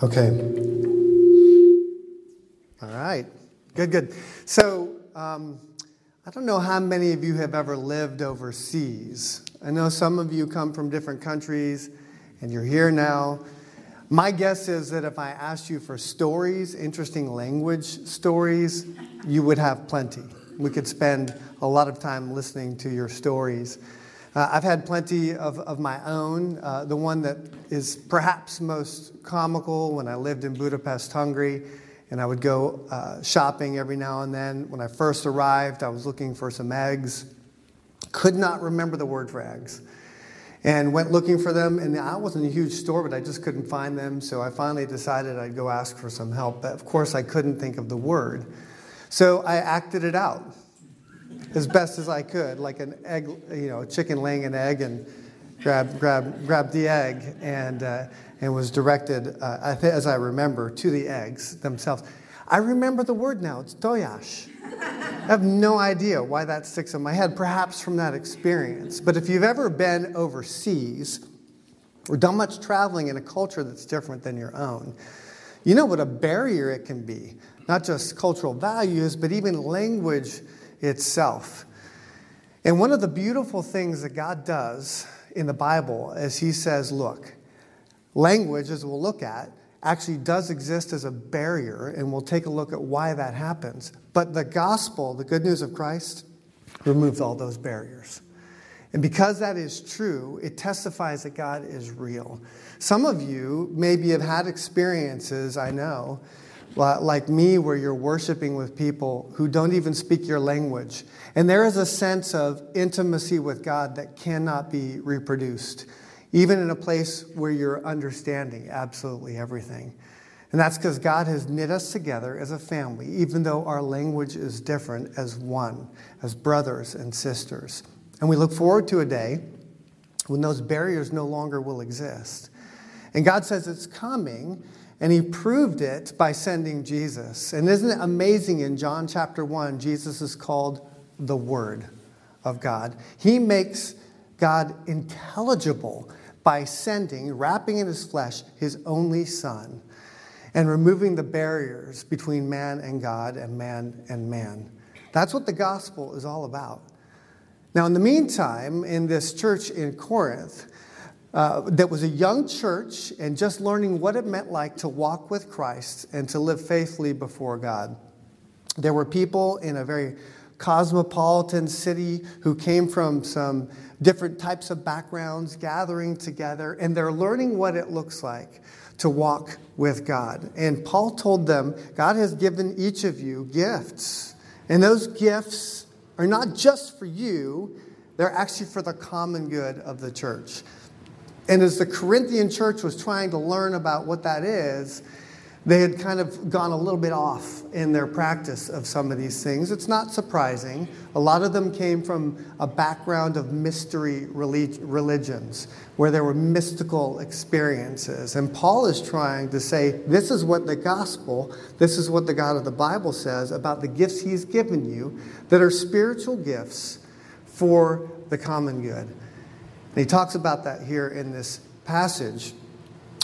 Okay. All right. Good. So, I don't know how many of you have ever lived overseas. I know some of you come from different countries, and you're here now. My guess is that if I asked you for stories, interesting language stories, you would have plenty. We could spend a lot of time listening to your stories. I've had plenty of my own. The one that is perhaps most comical, when I lived in Budapest, Hungary, and I would go shopping every now and then. When I first arrived, I was looking for some eggs. Could not remember the word for eggs. And went looking for them, and I wasn't a huge store, but I just couldn't find them. So I finally decided I'd go ask for some help. But of course, I couldn't think of the word. So I acted it out as best as I could, like an egg, a chicken laying an egg, and grabbed the egg, and was directed, as I remember, to the eggs themselves. I remember the word now. It's toyash. I have no idea why that sticks in my head, perhaps from that experience. But if you've ever been overseas or done much traveling in a culture that's different than your own, you know what a barrier it can be. Not just cultural values, but even language itself. And one of the beautiful things that God does in the Bible is he says, look, language, as we'll look at, actually does exist as a barrier, and we'll take a look at why that happens. But the gospel, the good news of Christ, removed all those barriers. And because that is true, it testifies that God is real. Some of you maybe have had experiences, I know, like me, where you're worshiping with people who don't even speak your language. And there is a sense of intimacy with God that cannot be reproduced, even in a place where you're understanding absolutely everything. And that's because God has knit us together as a family, even though our language is different, as one, as brothers and sisters. And we look forward to a day when those barriers no longer will exist. And God says it's coming, and he proved it by sending Jesus. And isn't it amazing, in John chapter 1, Jesus is called the Word of God. He makes God intelligible by sending, wrapping in his flesh, his only Son, and removing the barriers between man and God and man and man. That's what the gospel is all about. Now, in the meantime, in this church in Corinth, that was a young church and just learning what it meant like to walk with Christ and to live faithfully before God, there were people in a very cosmopolitan city who came from some different types of backgrounds gathering together, and they're learning what it looks like to walk with God. And Paul told them, God has given each of you gifts, and those gifts are not just for you, they're actually for the common good of the church. And as the Corinthian church was trying to learn about what that is, they had kind of gone a little bit off in their practice of some of these things. It's not surprising. A lot of them came from a background of mystery religions, where there were mystical experiences. And Paul is trying to say, this is what the gospel, this is what the God of the Bible says about the gifts he's given you that are spiritual gifts for the common good. And he talks about that here in this passage.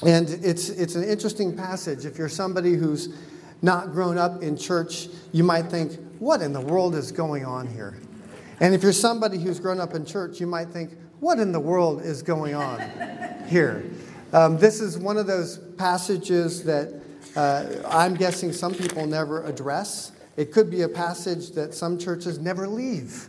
And it's an interesting passage. If you're somebody who's not grown up in church, you might think, what in the world is going on here? And if you're somebody who's grown up in church, you might think, what in the world is going on here? This is one of those passages that I'm guessing some people never address. It could be a passage that some churches never leave.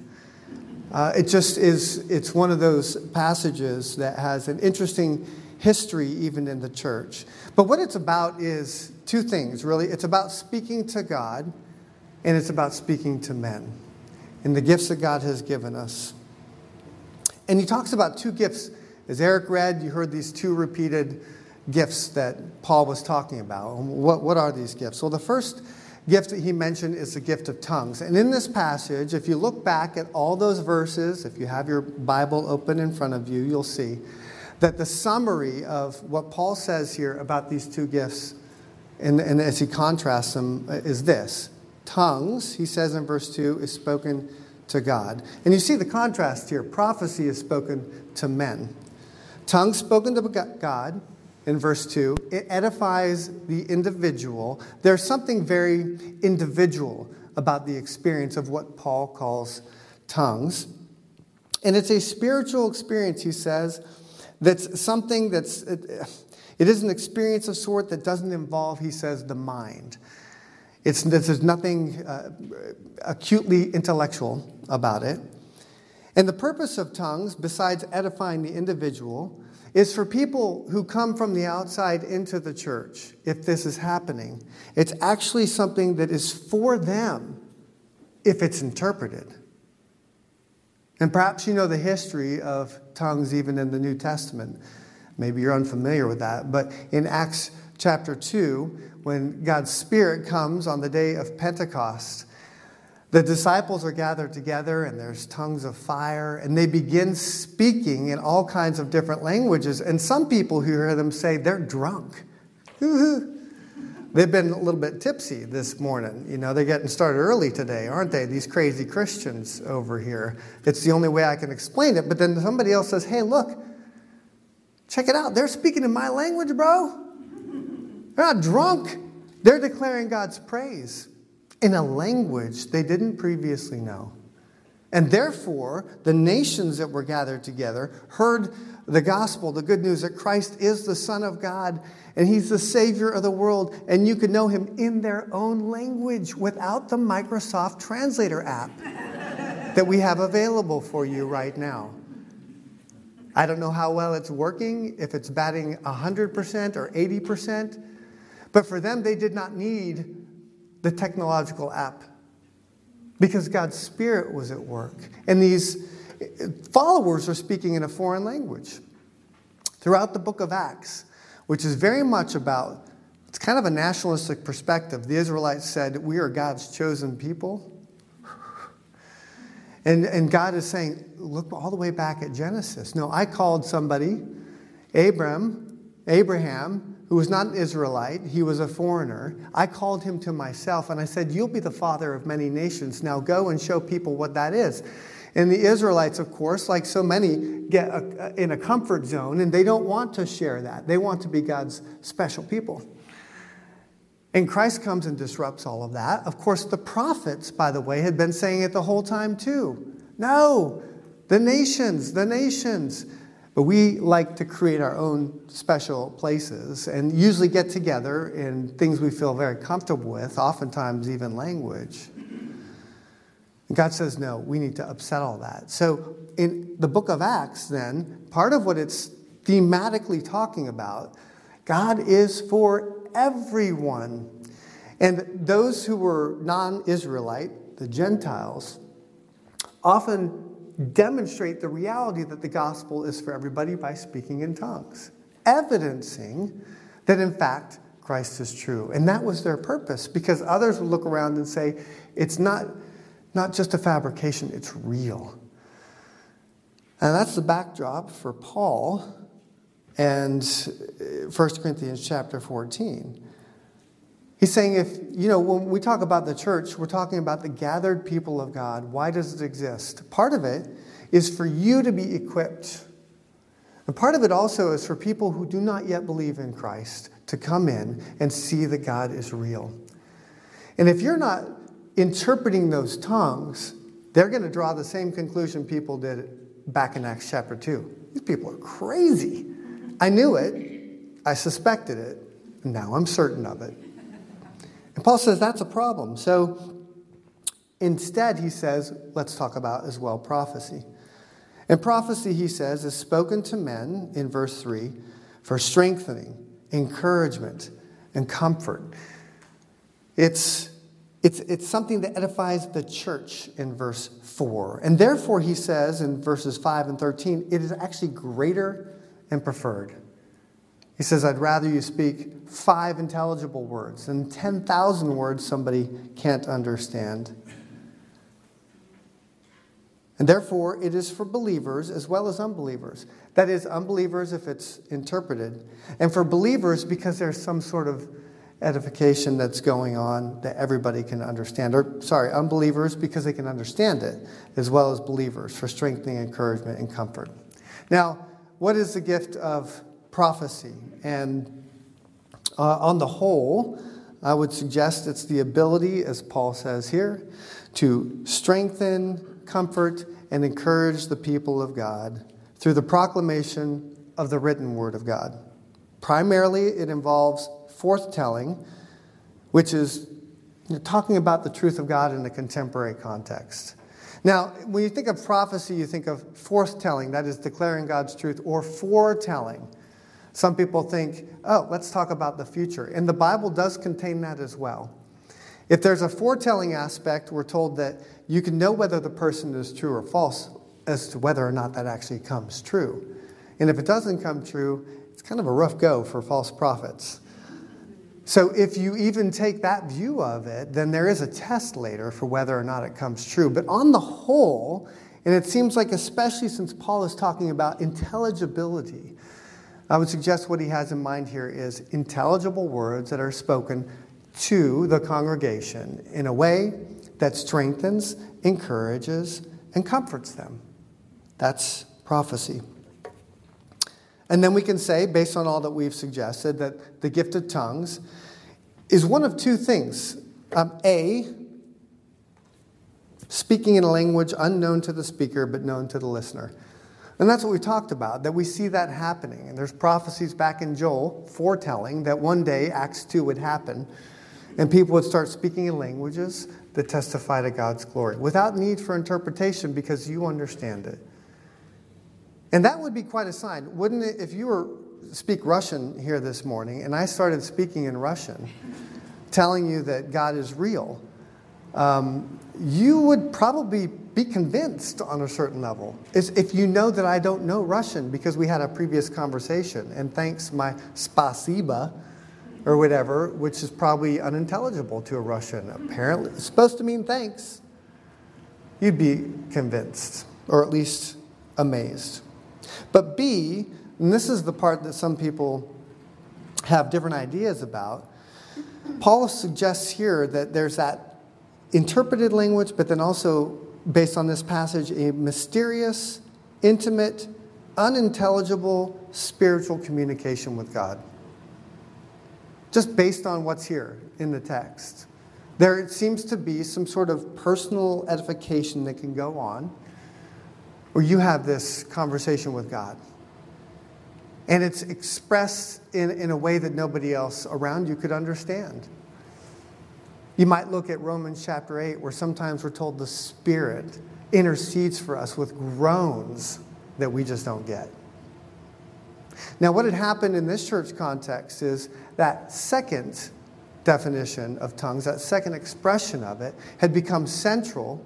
It just is, it's one of those passages that has an interesting history even in the church. But what it's about is two things, really. It's about speaking to God, and it's about speaking to men, and the gifts that God has given us. And he talks about two gifts. As Eric read, you heard these two repeated gifts that Paul was talking about. What are these gifts? Well, the first gift that he mentioned is the gift of tongues. And in this passage, if you look back at all those verses, if you have your Bible open in front of you, you'll see that the summary of what Paul says here about these two gifts, and as he contrasts them, is this. Tongues, he says in verse 2, is spoken to God. And you see the contrast here. Prophecy is spoken to men. Tongues spoken to God, in verse 2. It edifies the individual. There's something very individual about the experience of what Paul calls tongues. And it's a spiritual experience, he says, that's something that's... It is an experience of sort that doesn't involve, he says, the mind. There's nothing acutely intellectual about it. And the purpose of tongues, besides edifying the individual, is for people who come from the outside into the church, if this is happening. It's actually something that is for them if it's interpreted. And perhaps you know the history of tongues even in the New Testament. Maybe you're unfamiliar with that, but in Acts chapter 2, when God's Spirit comes on the day of Pentecost, the disciples are gathered together and there's tongues of fire, and they begin speaking in all kinds of different languages. And some people who hear them say they're drunk. They've been a little bit tipsy this morning. You know, they're getting started early today, aren't they? These crazy Christians over here. It's the only way I can explain it. But then somebody else says, hey, look, check it out. They're speaking in my language, bro. They're not drunk. They're declaring God's praise in a language they didn't previously know. And therefore, the nations that were gathered together heard the gospel, the good news that Christ is the Son of God and he's the Savior of the world. And you could know him in their own language without the Microsoft Translator app that we have available for you right now. I don't know how well it's working, if it's batting 100% or 80%. But for them, they did not need the technological app because God's Spirit was at work. And these followers are speaking in a foreign language throughout the book of Acts, which is very much about, it's kind of a nationalistic perspective. The Israelites said, we are God's chosen people. And God is saying, look all the way back at Genesis. No, I called somebody, Abraham, who was not an Israelite. He was a foreigner. I called him to myself, and I said, you'll be the father of many nations. Now go and show people what that is. And the Israelites, of course, like so many, get in a comfort zone, and they don't want to share that. They want to be God's special people. And Christ comes and disrupts all of that. Of course, the prophets, by the way, had been saying it the whole time too. No, the nations. But we like to create our own special places and usually get together in things we feel very comfortable with, oftentimes even language. And God says, no, we need to upset all that. So in the book of Acts, then, part of what it's thematically talking about, God is for everyone. And those who were non-Israelite, the Gentiles, often demonstrate the reality that the gospel is for everybody by speaking in tongues, evidencing that, in fact, Christ is true. And that was their purpose, because others would look around and say, it's not just a fabrication, it's real. And that's the backdrop for Paul and 1 Corinthians chapter 14. He's saying, when we talk about the church, we're talking about the gathered people of God. Why does it exist? Part of it is for you to be equipped. And part of it also is for people who do not yet believe in Christ to come in and see that God is real. And if you're not interpreting those tongues, they're going to draw the same conclusion people did back in Acts chapter 2. These people are crazy. I knew it, I suspected it, and now I'm certain of it. And Paul says that's a problem. So instead, he says, let's talk about as well prophecy. And prophecy, he says, is spoken to men, in verse 3, for strengthening, encouragement, and comfort. It's something that edifies the church in verse 4. And therefore, he says in verses 5 and 13, it is actually greater and preferred. He says, I'd rather you speak 5 intelligible words than 10,000 words somebody can't understand. And therefore, it is for believers as well as unbelievers. That is, unbelievers if it's interpreted. And for believers because there's some sort of edification that's going on that everybody can understand. Unbelievers because they can understand it, as well as believers for strengthening, encouragement, and comfort. Now, what is the gift of prophecy. And on the whole, I would suggest it's the ability, as Paul says here, to strengthen, comfort, and encourage the people of God through the proclamation of the written word of God. Primarily, it involves forthtelling, which is talking about the truth of God in a contemporary context. Now, when you think of prophecy, you think of forthtelling, that is declaring God's truth, or foretelling. Some people think, oh, let's talk about the future. And the Bible does contain that as well. If there's a foretelling aspect, we're told that you can know whether the person is true or false as to whether or not that actually comes true. And if it doesn't come true, it's kind of a rough go for false prophets. So if you even take that view of it, then there is a test later for whether or not it comes true. But on the whole, and it seems like especially since Paul is talking about intelligibility, I would suggest what he has in mind here is intelligible words that are spoken to the congregation in a way that strengthens, encourages, and comforts them. That's prophecy. And then we can say, based on all that we've suggested, that the gift of tongues is one of two things. A, speaking in a language unknown to the speaker but known to the listener. And that's what we talked about, that we see that happening. And there's prophecies back in Joel foretelling that one day Acts 2 would happen and people would start speaking in languages that testify to God's glory without need for interpretation because you understand it. And that would be quite a sign, wouldn't it? If you speak Russian here this morning and I started speaking in Russian, telling you that God is real, you would probably be convinced on a certain level. It's if you know that I don't know Russian because we had a previous conversation and thanks my spasiba or whatever, which is probably unintelligible to a Russian, apparently. It's supposed to mean thanks. You'd be convinced or at least amazed. But B, and this is the part that some people have different ideas about, Paul suggests here that there's that interpreted language, but then also, based on this passage, a mysterious, intimate, unintelligible spiritual communication with God. Just based on what's here in the text. There seems to be some sort of personal edification that can go on where you have this conversation with God. And it's expressed in a way that nobody else around you could understand. You might look at Romans chapter 8, where sometimes we're told the Spirit intercedes for us with groans that we just don't get. Now, what had happened in this church context is that second definition of tongues, that second expression of it, had become central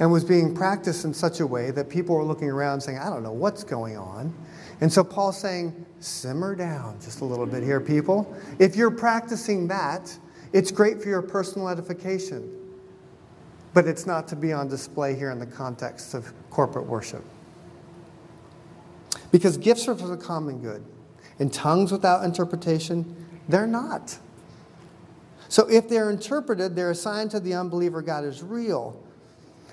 and was being practiced in such a way that people were looking around saying, I don't know what's going on. And so Paul's saying, simmer down just a little bit here, people. If you're practicing that, it's great for your personal edification, but it's not to be on display here in the context of corporate worship. Because gifts are for the common good, and tongues without interpretation, they're not. So if they're interpreted, they're a sign to the unbeliever God is real.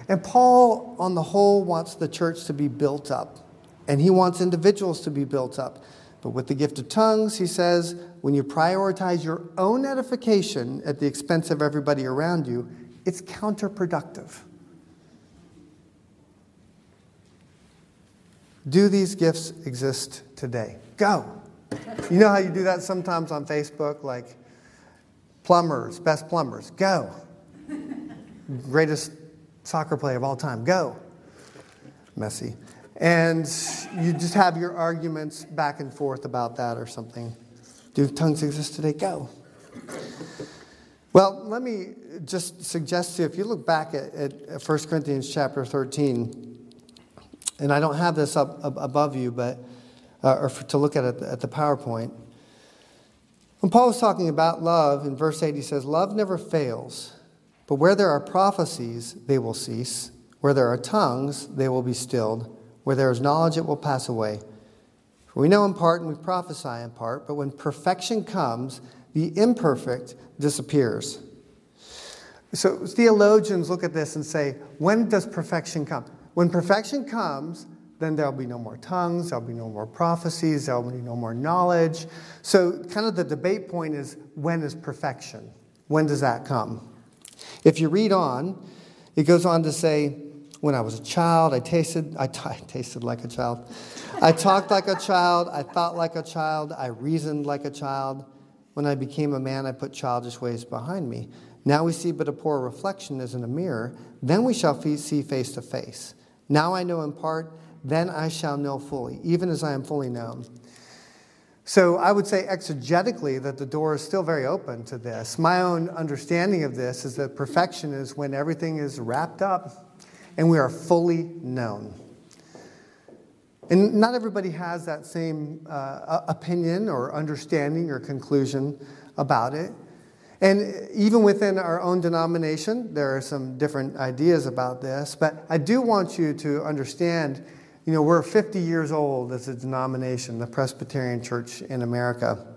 And Paul, on the whole, wants the church to be built up, and he wants individuals to be built up. But with the gift of tongues, he says, when you prioritize your own edification at the expense of everybody around you, it's counterproductive. Do these gifts exist today? Go. You know how you do that sometimes on Facebook, like plumbers, best plumbers, go. Greatest soccer player of all time, go. Messi. And you just have your arguments back and forth about that or something. Do tongues exist today? Go. Well, let me just suggest to you, if you look back at 1 Corinthians chapter 13, and I don't have this up above you, but to look at the PowerPoint. When Paul was talking about love, in verse 8 he says, love never fails, but where there are prophecies, they will cease. Where there are tongues, they will be stilled. Where there is knowledge, it will pass away. For we know in part and we prophesy in part, but when perfection comes, the imperfect disappears. So theologians look at this and say, when does perfection come? When perfection comes, Then there'll be no more tongues, there'll be no more prophecies, there'll be no more knowledge. So kind of the debate point is, when is perfection? When does that come? If you read on, it goes on to say, when I was a child, I tasted like a child. I talked like a child, I thought like a child, I reasoned like a child. When I became a man, I put childish ways behind me. Now we see but a poor reflection as in a mirror. Then we shall see face to face. Now I know in part, then I shall know fully, even as I am fully known. So I would say exegetically that the door is still very open to this. My own understanding of this is that perfection is when everything is wrapped up and we are fully known. And not everybody has that same opinion or understanding or conclusion about it. And even within our own denomination, there are some different ideas about this. But I do want you to understand, you know, we're 50 years old as a denomination, the Presbyterian Church in America.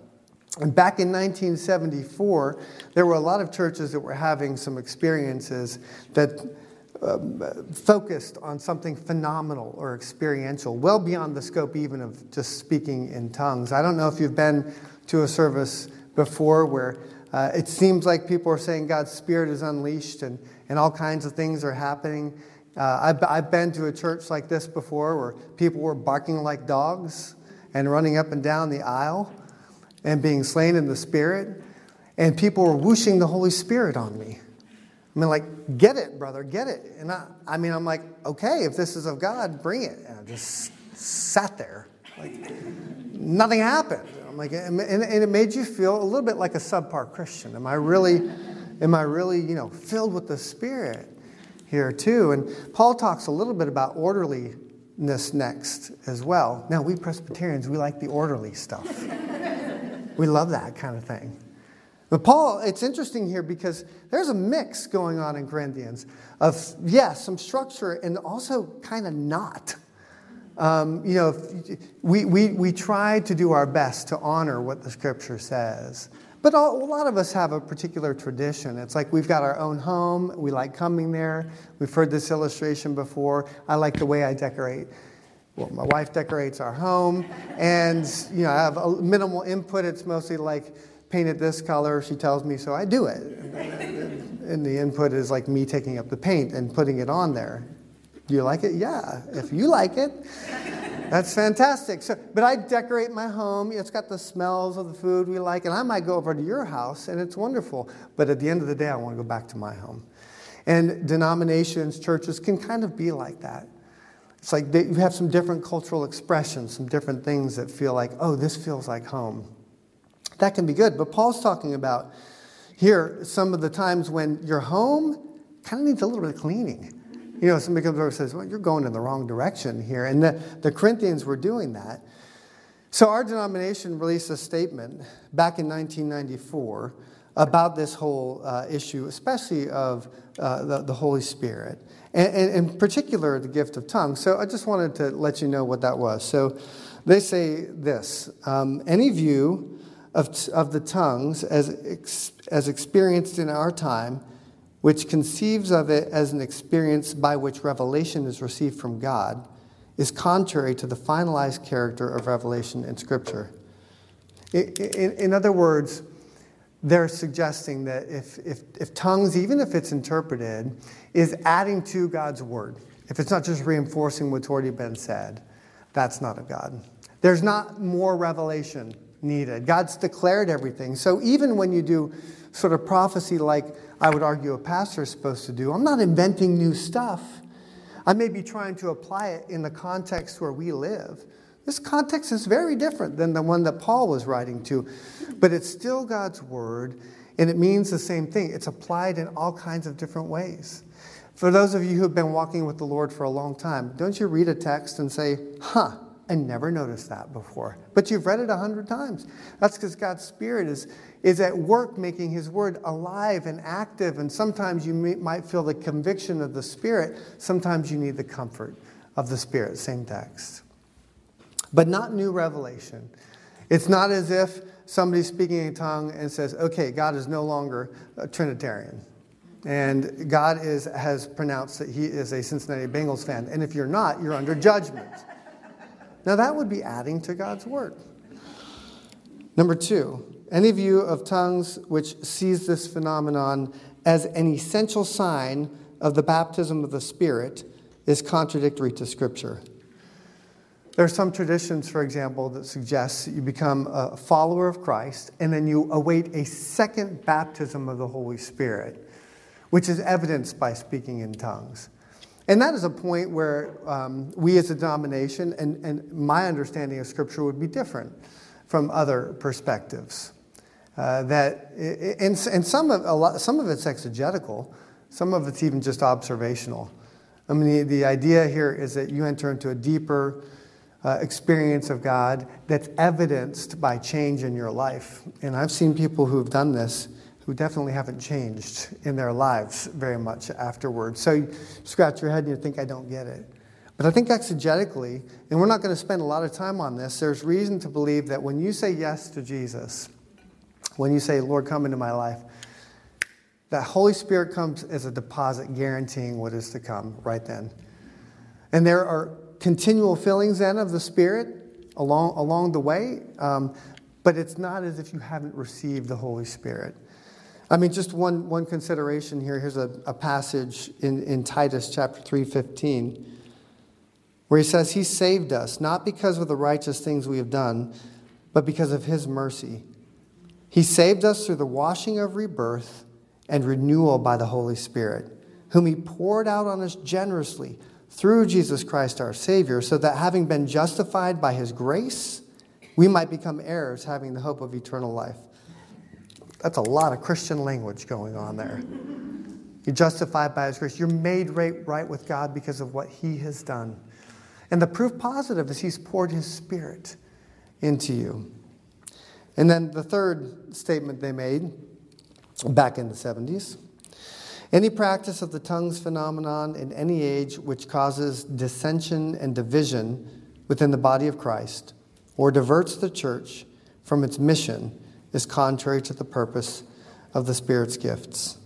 And back in 1974, there were a lot of churches that were having some experiences that focused on something phenomenal or experiential, well beyond the scope even of just speaking in tongues. I don't know if you've been to a service before where it seems like people are saying God's Spirit is unleashed and all kinds of things are happening. I've been to a church like this before where people were barking like dogs and running up and down the aisle and being slain in the Spirit. And people were whooshing the Holy Spirit on me. I mean, like, get it, brother, get it. And I'm like, okay, if this is of God, bring it. And I just sat there. Like, nothing happened. I'm like, and it made you feel a little bit like a subpar Christian. Am I really, you know, filled with the Spirit here too? And Paul talks a little bit about orderliness next as well. Now, we Presbyterians, we like the orderly stuff. We love that kind of thing. But Paul, it's interesting here because there's a mix going on in Corinthians of, yes, some structure and also kind of not. You know, we try to do our best to honor what the Scripture says. But a lot of us have a particular tradition. It's like we've got our own home. We like coming there. We've heard this illustration before. I like the way I decorate. Well, my wife decorates our home. And, you know, I have a minimal input. It's mostly like paint it this color. She tells me, so I do it. And the input is like me taking up the paint and putting it on there. Do you like it? Yeah. If you like it, that's fantastic. So, but I decorate my home. It's got the smells of the food we like. And I might go over to your house, and it's wonderful. But at the end of the day, I want to go back to my home. And denominations, churches can kind of be like that. It's like you have some different cultural expressions, some different things that feel like, oh, this feels like home. That can be good. But Paul's talking about here some of the times when your home kind of needs a little bit of cleaning. You know, somebody comes over and says, well, you're going in the wrong direction here. And the Corinthians were doing that. So our denomination released a statement back in 1994 about this whole issue, especially of the Holy Spirit, and in particular the gift of tongues. So I just wanted to let you know what that was. So they say this, any view of the tongues as experienced in our time which conceives of it as an experience by which revelation is received from God, is contrary to the finalized character of revelation in Scripture. In other words, they're suggesting that if tongues, even if it's interpreted, is adding to God's word, if it's not just reinforcing what's already been said, that's not of God. There's not more revelation needed. God's declared everything. So even when you do sort of prophecy like I would argue a pastor is supposed to do, I'm not inventing new stuff. I may be trying to apply it in the context where we live. This context is very different than the one that Paul was writing to, but it's still God's word, and it means the same thing. It's applied in all kinds of different ways. For those of you who have been walking with the Lord for a long time, don't you read a text and say, huh, I never noticed that before. But you've read it 100 times. That's because God's Spirit is at work making His Word alive and active. And sometimes you might feel the conviction of the Spirit. Sometimes you need the comfort of the Spirit. Same text. But not new revelation. It's not as if somebody's speaking in a tongue and says, okay, God is no longer a Trinitarian. And God has pronounced that He is a Cincinnati Bengals fan. And if you're not, you're under judgment. Now that would be adding to God's word. Number two, any view of tongues which sees this phenomenon as an essential sign of the baptism of the Spirit is contradictory to Scripture. There are some traditions, for example, that suggest that you become a follower of Christ and then you await a second baptism of the Holy Spirit, which is evidenced by speaking in tongues. And that is a point where we as a denomination, and my understanding of Scripture would be different from other perspectives. Some of it's exegetical, some of it's even just observational. I mean, the idea here is that you enter into a deeper experience of God that's evidenced by change in your life. And I've seen people who've done this who definitely haven't changed in their lives very much afterwards. So you scratch your head and you think, I don't get it. But I think exegetically, and we're not going to spend a lot of time on this, there's reason to believe that when you say yes to Jesus, when you say, Lord, come into my life, that Holy Spirit comes as a deposit guaranteeing what is to come right then. And there are continual fillings then of the Spirit along the way, but it's not as if you haven't received the Holy Spirit. I mean, just one consideration here. Here's a passage in Titus chapter 3:15, where he says, He saved us, not because of the righteous things we have done, but because of His mercy. He saved us through the washing of rebirth and renewal by the Holy Spirit, whom He poured out on us generously, through Jesus Christ our Savior, so that having been justified by His grace, we might become heirs, having the hope of eternal life. That's a lot of Christian language going on there. You're justified by His grace. You're made right with God because of what He has done. And the proof positive is He's poured His Spirit into you. And then the third statement they made back in the 70s, any practice of the tongues phenomenon in any age which causes dissension and division within the body of Christ or diverts the church from its mission is contrary to the purpose of the Spirit's gifts.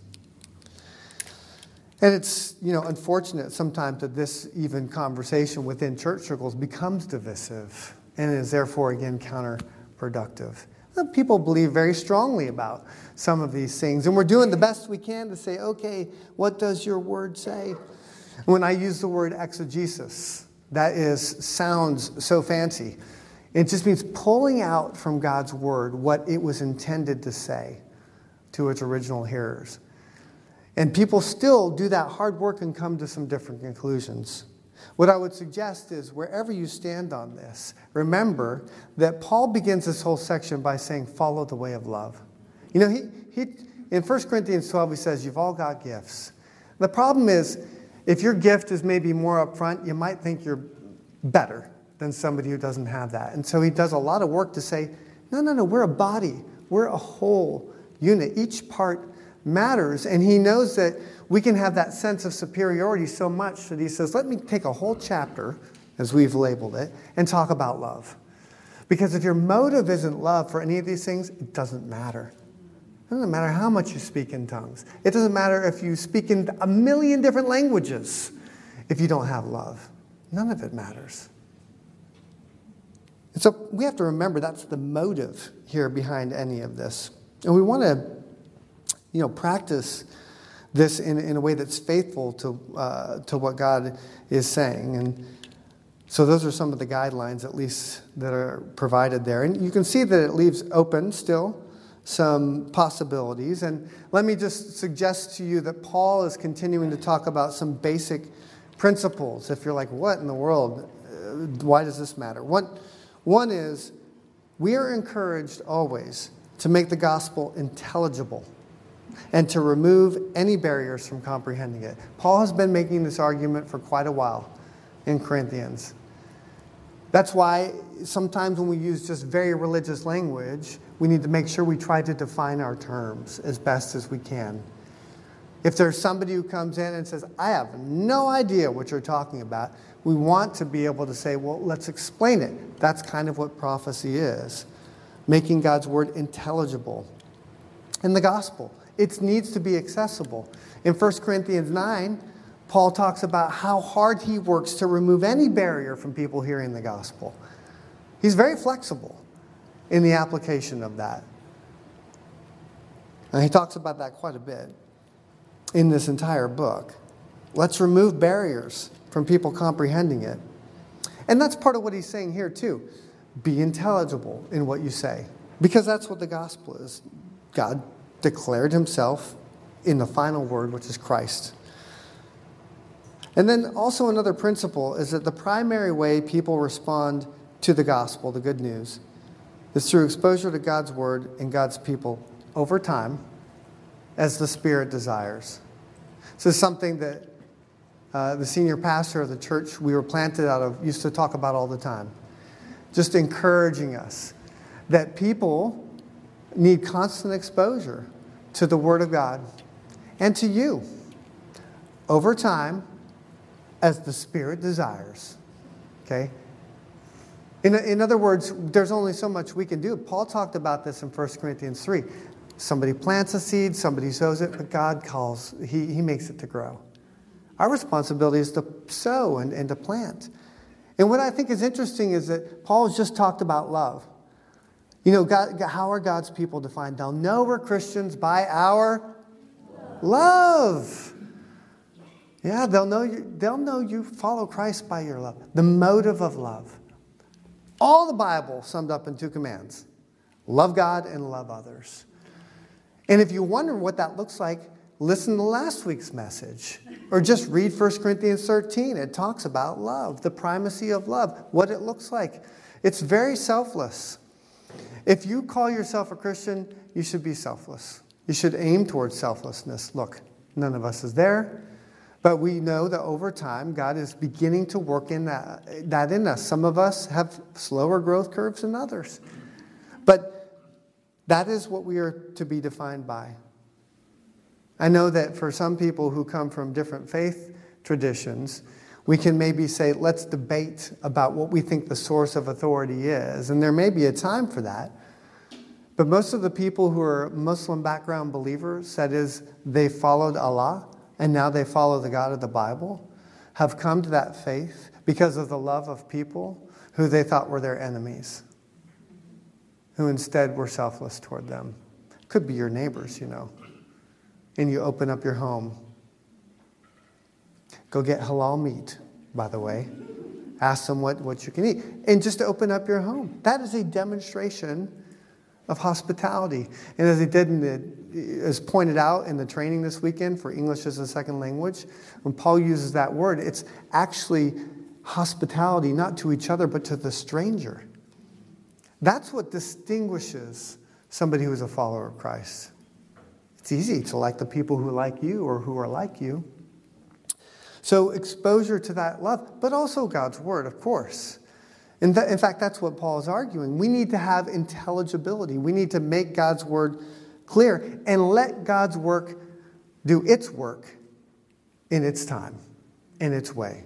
And it's, unfortunate sometimes that this even conversation within church circles becomes divisive and is therefore, again, counterproductive. People believe very strongly about some of these things. And we're doing the best we can to say, okay, what does your word say? When I use the word exegesis, that sounds so fancy. It just means pulling out from God's word what it was intended to say to its original hearers. And people still do that hard work and come to some different conclusions. What I would suggest is wherever you stand on this, remember that Paul begins this whole section by saying, follow the way of love. He in 1 Corinthians 12, he says, you've all got gifts. The problem is, if your gift is maybe more upfront, you might think you're better than somebody who doesn't have that. And so he does a lot of work to say, no, we're a body. We're a whole unit. Each part matters. And he knows that we can have that sense of superiority so much that he says, let me take a whole chapter, as we've labeled it, and talk about love. Because if your motive isn't love for any of these things, it doesn't matter. It doesn't matter how much you speak in tongues. It doesn't matter if you speak in a million different languages if you don't have love. None of it matters. And so we have to remember that's the motive here behind any of this. And we want to, practice this in a way that's faithful to what God is saying. And so those are some of the guidelines, at least, that are provided there. And you can see that it leaves open still some possibilities. And let me just suggest to you that Paul is continuing to talk about some basic principles. If you're like, what in the world? Why does this matter? One is we are encouraged always to make the gospel intelligible and to remove any barriers from comprehending it. Paul has been making this argument for quite a while in Corinthians. That's why sometimes when we use just very religious language, we need to make sure we try to define our terms as best as we can. If there's somebody who comes in and says, I have no idea what you're talking about, we want to be able to say, well, let's explain it. That's kind of what prophecy is, making God's word intelligible. And the gospel, it needs to be accessible. In 1 Corinthians 9, Paul talks about how hard he works to remove any barrier from people hearing the gospel. He's very flexible in the application of that. And he talks about that quite a bit in this entire book. Let's remove barriers from people comprehending it. And that's part of what he's saying here too. Be intelligible in what you say. Because that's what the gospel is. God declared himself in the final word, which is Christ. And then also another principle is that the primary way people respond to the gospel, the good news, is through exposure to God's word and God's people over time as the Spirit desires. This is something that the senior pastor of the church we were planted out of used to talk about all the time, just encouraging us that people need constant exposure to the Word of God and to you over time as the Spirit desires. Okay? In other words, there's only so much we can do. Paul talked about this in 1 Corinthians 3. Somebody plants a seed, somebody sows it, but God calls. He makes it to grow. Our responsibility is to sow and to plant. And what I think is interesting is that Paul's just talked about love. You know, God, how are God's people defined? They'll know we're Christians by our love. Yeah, they'll know you follow Christ by your love. The motive of love. All the Bible summed up in two commands. Love God and love others. And if you wonder what that looks like, listen to last week's message. Or just read 1 Corinthians 13. It talks about love, the primacy of love, what it looks like. It's very selfless. If you call yourself a Christian, you should be selfless. You should aim towards selflessness. Look, none of us is there. But we know that over time, God is beginning to work in that in us. Some of us have slower growth curves than others. But that is what we are to be defined by. I know that for some people who come from different faith traditions, we can maybe say, let's debate about what we think the source of authority is. And there may be a time for that. But most of the people who are Muslim background believers, that is, they followed Allah, and now they follow the God of the Bible, have come to that faith because of the love of people who they thought were their enemies, who instead were selfless toward them. Could be your neighbors, you know. And you open up your home. Go get halal meat, by the way. Ask them what you can eat. And just open up your home. That is a demonstration of hospitality. And as as pointed out in the training this weekend for English as a second language, when Paul uses that word, it's actually hospitality, not to each other, but to the stranger. That's what distinguishes somebody who is a follower of Christ. It's easy to like the people who like you or who are like you. So exposure to that love, but also God's word, of course. And in fact, that's what Paul is arguing. We need to have intelligibility. We need to make God's word clear and let God's work do its work in its time, in its way.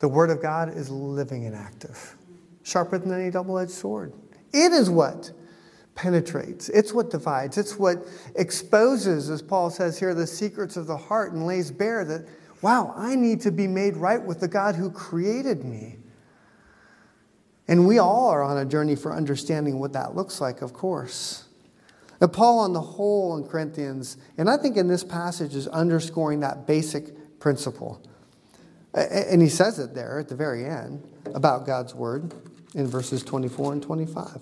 The word of God is living and active, sharper than any double-edged sword. It is what penetrates. It's what divides. It's what exposes, as Paul says here, the secrets of the heart and lays bare that, wow, I need to be made right with the God who created me. And we all are on a journey for understanding what that looks like, of course. Now, Paul, on the whole, in Corinthians, and I think in this passage, is underscoring that basic principle. And he says it there at the very end about God's word in verses 24 and 25.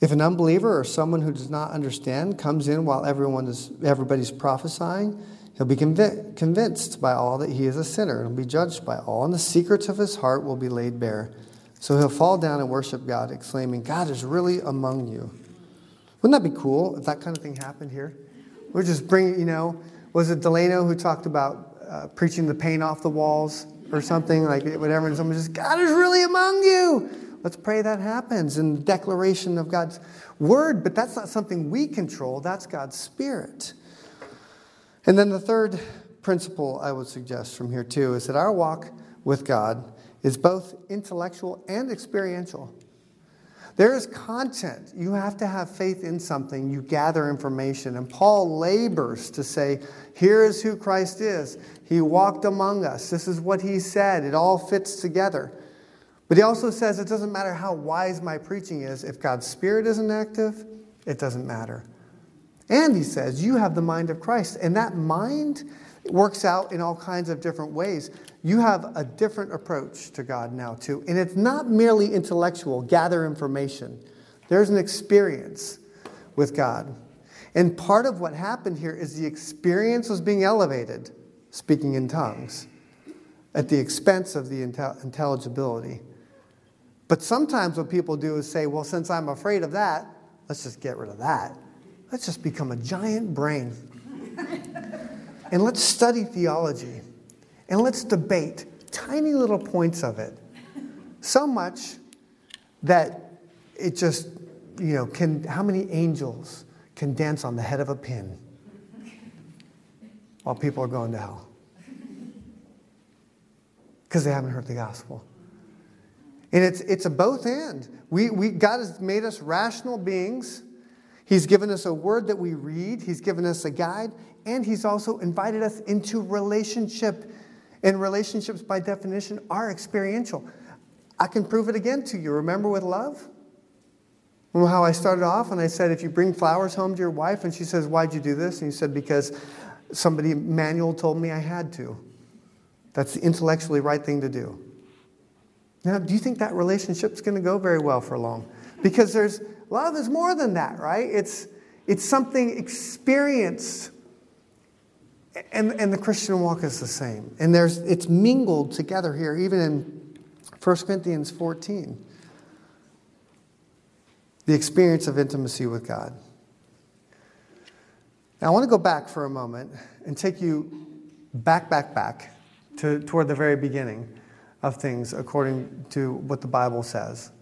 If an unbeliever or someone who does not understand comes in while everybody's prophesying, he'll be convinced by all that he is a sinner and will be judged by all, and the secrets of his heart will be laid bare. So he'll fall down and worship God, exclaiming, God is really among you. Wouldn't that be cool if that kind of thing happened here? We're just bringing, you know, was it Delano who talked about preaching the paint off the walls or something, like whatever, and someone just, God is really among you. Let's pray that happens in the declaration of God's word. But that's not something we control. That's God's Spirit. And then the third principle I would suggest from here too is that our walk with God is both intellectual and experiential. There is content. You have to have faith in something. You gather information. And Paul labors to say, here is who Christ is. He walked among us. This is what he said. It all fits together. But he also says it doesn't matter how wise my preaching is. If God's Spirit isn't active, it doesn't matter. And he says, you have the mind of Christ. And that mind works out in all kinds of different ways. You have a different approach to God now, too. And it's not merely intellectual, gather information. There's an experience with God. And part of what happened here is the experience was being elevated, speaking in tongues, at the expense of the intelligibility. But sometimes what people do is say, well, since I'm afraid of that, let's just get rid of that. Let's just become a giant brain. And let's study theology. And let's debate tiny little points of it. So much that it just, how many angels can dance on the head of a pin while people are going to hell? Because they haven't heard the gospel. And it's a both and. God has made us rational beings. He's given us a word that we read. He's given us a guide. And he's also invited us into relationship. And relationships, by definition, are experiential. I can prove it again to you. Remember with love? Remember how I started off and I said, if you bring flowers home to your wife, and she says, why'd you do this? And you said, because somebody, Manuel, told me I had to. That's the intellectually right thing to do. Now, do you think that relationship's going to go very well for long? Because love is more than that, right? It's something experienced. And the Christian walk is the same. And it's mingled together here, even in 1 Corinthians 14. The experience of intimacy with God. Now, I want to go back for a moment and take you back toward the very beginning of things according to what the Bible says.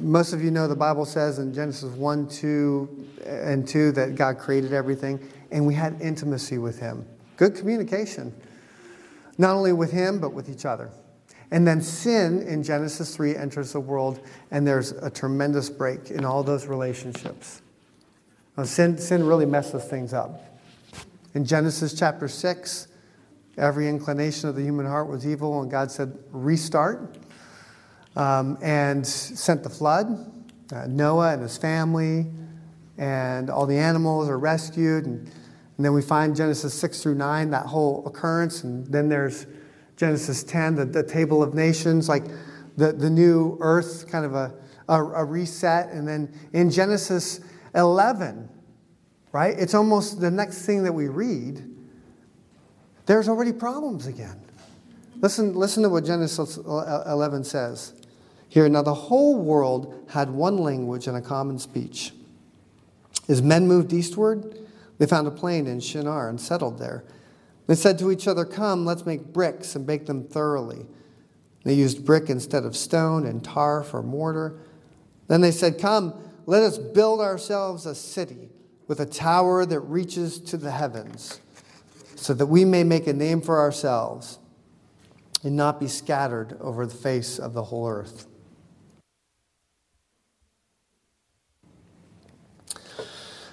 Most of you know the Bible says in Genesis 1, 2, and 2 that God created everything, and we had intimacy with him. Good communication. Not only with him, but with each other. And then sin in Genesis 3 enters the world, and there's a tremendous break in all those relationships. Now, sin really messes things up. In Genesis chapter 6, every inclination of the human heart was evil, and God said, restart. And sent the flood. Noah and his family and all the animals are rescued. And then we find Genesis 6 through 9, that whole occurrence. And then there's Genesis 10, the table of nations, like the new earth, kind of a reset. And then in Genesis 11, right, it's almost the next thing that we read, there's already problems again. Listen to what Genesis 11 says. Here, now the whole world had one language and a common speech. As men moved eastward, they found a plain in Shinar and settled there. They said to each other, come, let's make bricks and bake them thoroughly. They used brick instead of stone and tar for mortar. Then they said, come, let us build ourselves a city with a tower that reaches to the heavens, so that we may make a name for ourselves and not be scattered over the face of the whole earth.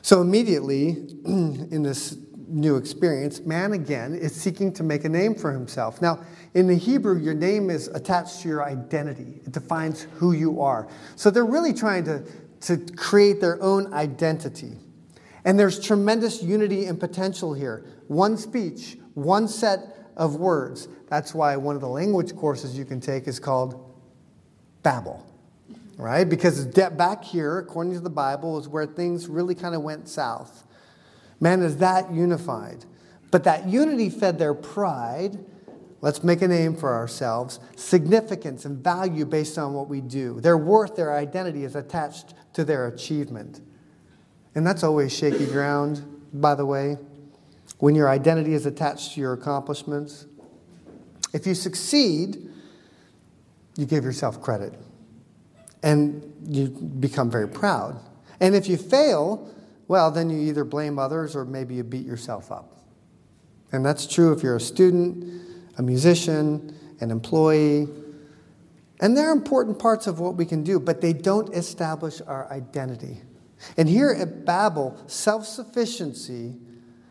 So immediately, in this new experience, man again is seeking to make a name for himself. Now, in the Hebrew, your name is attached to your identity. It defines who you are. So they're really trying to create their own identity. And there's tremendous unity and potential here. One speech, one set of words. That's why one of the language courses you can take is called Babel, right? Because back here, according to the Bible, is where things really kind of went south. Man is that unified. But that unity fed their pride. Let's make a name for ourselves. Significance and value based on what we do. Their worth, their identity is attached to their achievement. And that's always shaky ground, by the way. When your identity is attached to your accomplishments. If you succeed, you give yourself credit. And you become very proud. And if you fail, well, then you either blame others or maybe you beat yourself up. And that's true if you're a student, a musician, an employee, And they're important parts of what we can do, but they don't establish our identity. And here at Babel, self-sufficiency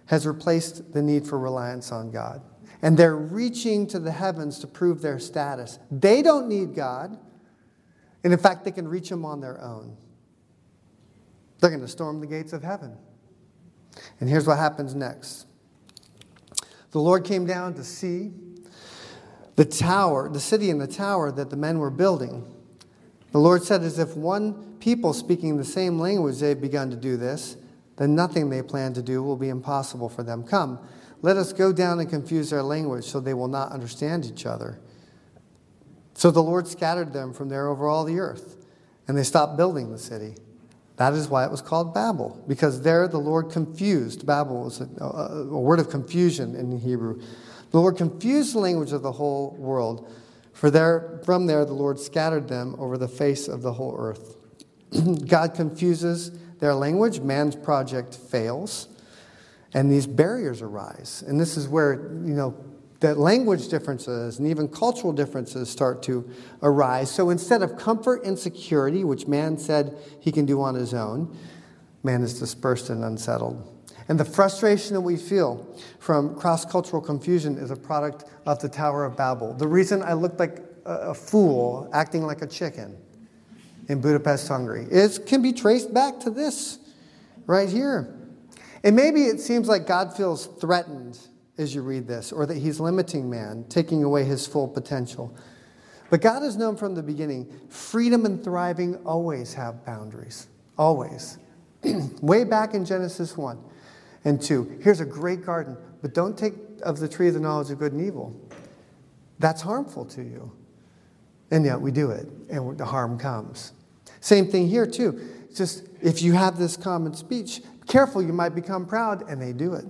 has replaced the need for reliance on God. And they're reaching to the heavens to prove their status. They don't need God. And in fact, they can reach him on their own. They're going to storm the gates of heaven. And here's what happens next. The Lord came down to see the tower, the city and the tower that the men were building. The Lord said, as if one people speaking the same language, they've begun to do this, then nothing they plan to do will be impossible for them. Come, let us go down and confuse their language so they will not understand each other. So the Lord scattered them from there over all the earth, and they stopped building the city. That is why it was called Babel, because there the Lord confused. Babel is a word of confusion in Hebrew. The Lord confused the language of the whole world. From there the Lord scattered them over the face of the whole earth. God confuses their language. Man's project fails, and these barriers arise. And this is where, that language differences and even cultural differences start to arise. So instead of comfort and security, which man said he can do on his own, man is dispersed and unsettled. And the frustration that we feel from cross-cultural confusion is a product of the Tower of Babel. The reason I looked like a fool acting like a chicken in Budapest, Hungary, it can be traced back to this right here. And maybe it seems like God feels threatened as you read this, or that he's limiting man, taking away his full potential. But God has known from the beginning, freedom and thriving always have boundaries. Always. Way back in Genesis 1 and 2, here's a great garden, but don't take of the tree of the knowledge of good and evil. That's harmful to you. And yet we do it, and the harm comes. Same thing here, too. Just if you have this common speech, careful, you might become proud, and they do it.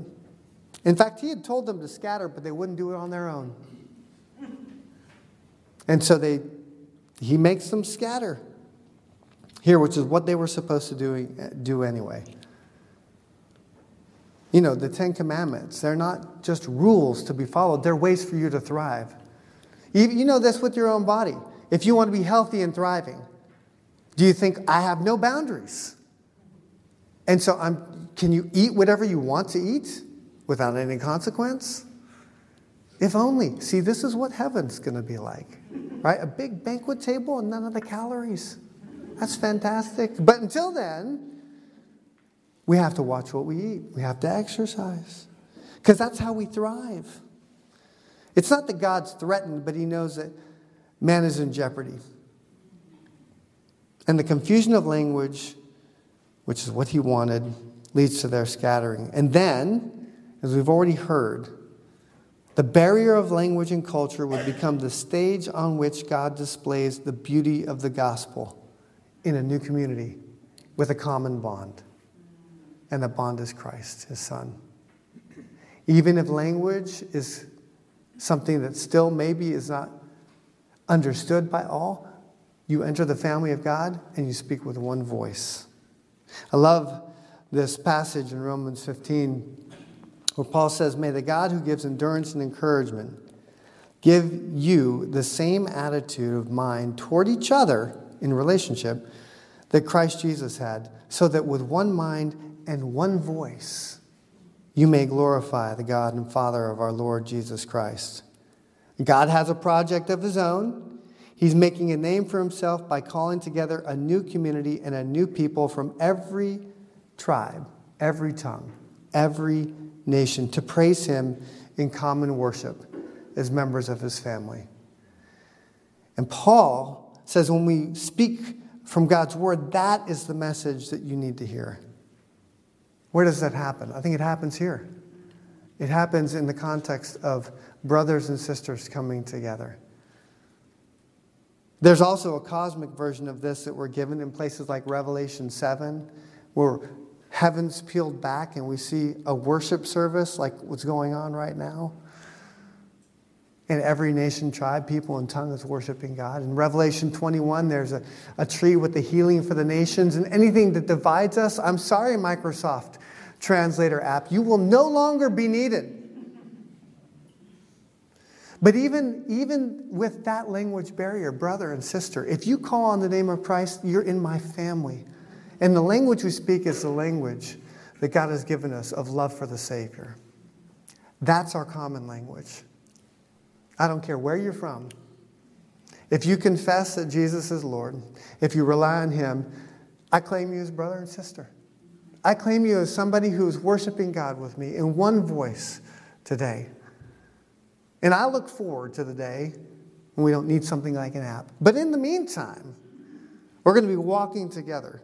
In fact, he had told them to scatter, but they wouldn't do it on their own. And so he makes them scatter here, which is what they were supposed to do anyway. The Ten Commandments, they're not just rules to be followed. They're ways for you to thrive. You know this with your own body. If you want to be healthy and thriving, do you think, I have no boundaries? And so can you eat whatever you want to eat? Without any consequence? If only. See, this is what heaven's going to be like, right? A big banquet table and none of the calories. That's fantastic. But until then, we have to watch what we eat. We have to exercise, because that's how we thrive. It's not that God's threatened, but he knows that man is in jeopardy. And the confusion of language, which is what he wanted, leads to their scattering. And then, as we've already heard, the barrier of language and culture would become the stage on which God displays the beauty of the gospel in a new community with a common bond. And the bond is Christ, his son. Even if language is something that still maybe is not understood by all, you enter the family of God and you speak with one voice. I love this passage in Romans 15. Where Paul says, may the God who gives endurance and encouragement give you the same attitude of mind toward each other in relationship that Christ Jesus had, so that with one mind and one voice you may glorify the God and Father of our Lord Jesus Christ. God has a project of his own. He's making a name for himself by calling together a new community and a new people from every tribe, every tongue, every nation to praise him in common worship as members of his family. And Paul says when we speak from God's word, that is the message that you need to hear. Where does that happen? I think it happens here. It happens in the context of brothers and sisters coming together. There's also a cosmic version of this that we're given in places like Revelation 7, where heaven's peeled back and we see a worship service like what's going on right now. And every nation, tribe, people, and tongue is worshiping God. In Revelation 21, there's a tree with the healing for the nations. And anything that divides us, I'm sorry, Microsoft Translator app, you will no longer be needed. But even with that language barrier, brother and sister, if you call on the name of Christ, you're in my family. And the language we speak is the language that God has given us of love for the Savior. That's our common language. I don't care where you're from. If you confess that Jesus is Lord, if you rely on Him, I claim you as brother and sister. I claim you as somebody who is worshiping God with me in one voice today. And I look forward to the day when we don't need something like an app. But in the meantime, we're going to be walking together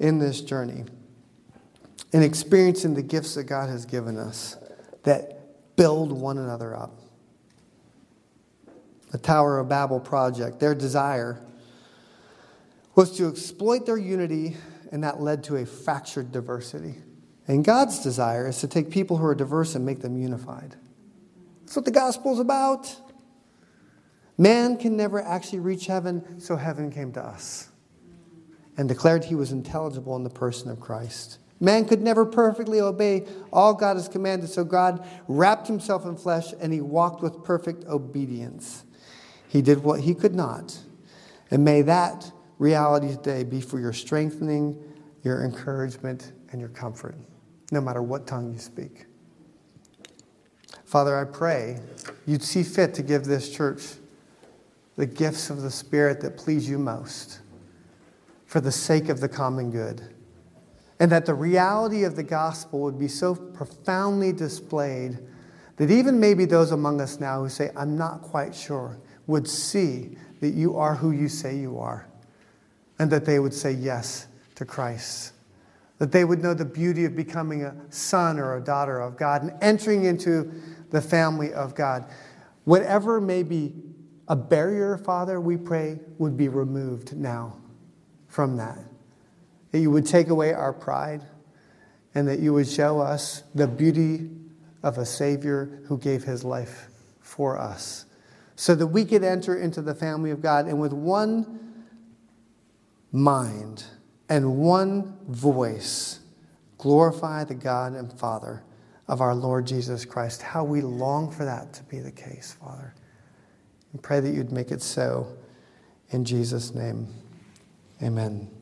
in this journey and experiencing the gifts that God has given us that build one another up. The Tower of Babel project, their desire was to exploit their unity, and that led to a fractured diversity. And God's desire is to take people who are diverse and make them unified. That's what the gospel's about. Man can never actually reach heaven, so heaven came to us and declared he was intelligible in the person of Christ. Man could never perfectly obey all God has commanded, so God wrapped himself in flesh and he walked with perfect obedience. He did what he could not. And may that reality today be for your strengthening, your encouragement, and your comfort, no matter what tongue you speak. Father, I pray you'd see fit to give this church the gifts of the Spirit that please you most for the sake of the common good. And that the reality of the gospel would be so profoundly displayed that even maybe those among us now who say, I'm not quite sure, would see that you are who you say you are, and that they would say yes to Christ, that they would know the beauty of becoming a son or a daughter of God and entering into the family of God. Whatever may be a barrier, Father, we pray would be removed now from that, that you would take away our pride and that you would show us the beauty of a Savior who gave his life for us so that we could enter into the family of God and with one mind and one voice glorify the God and Father of our Lord Jesus Christ. How we long for that to be the case, Father. And pray that you'd make it so in Jesus' name. Amen.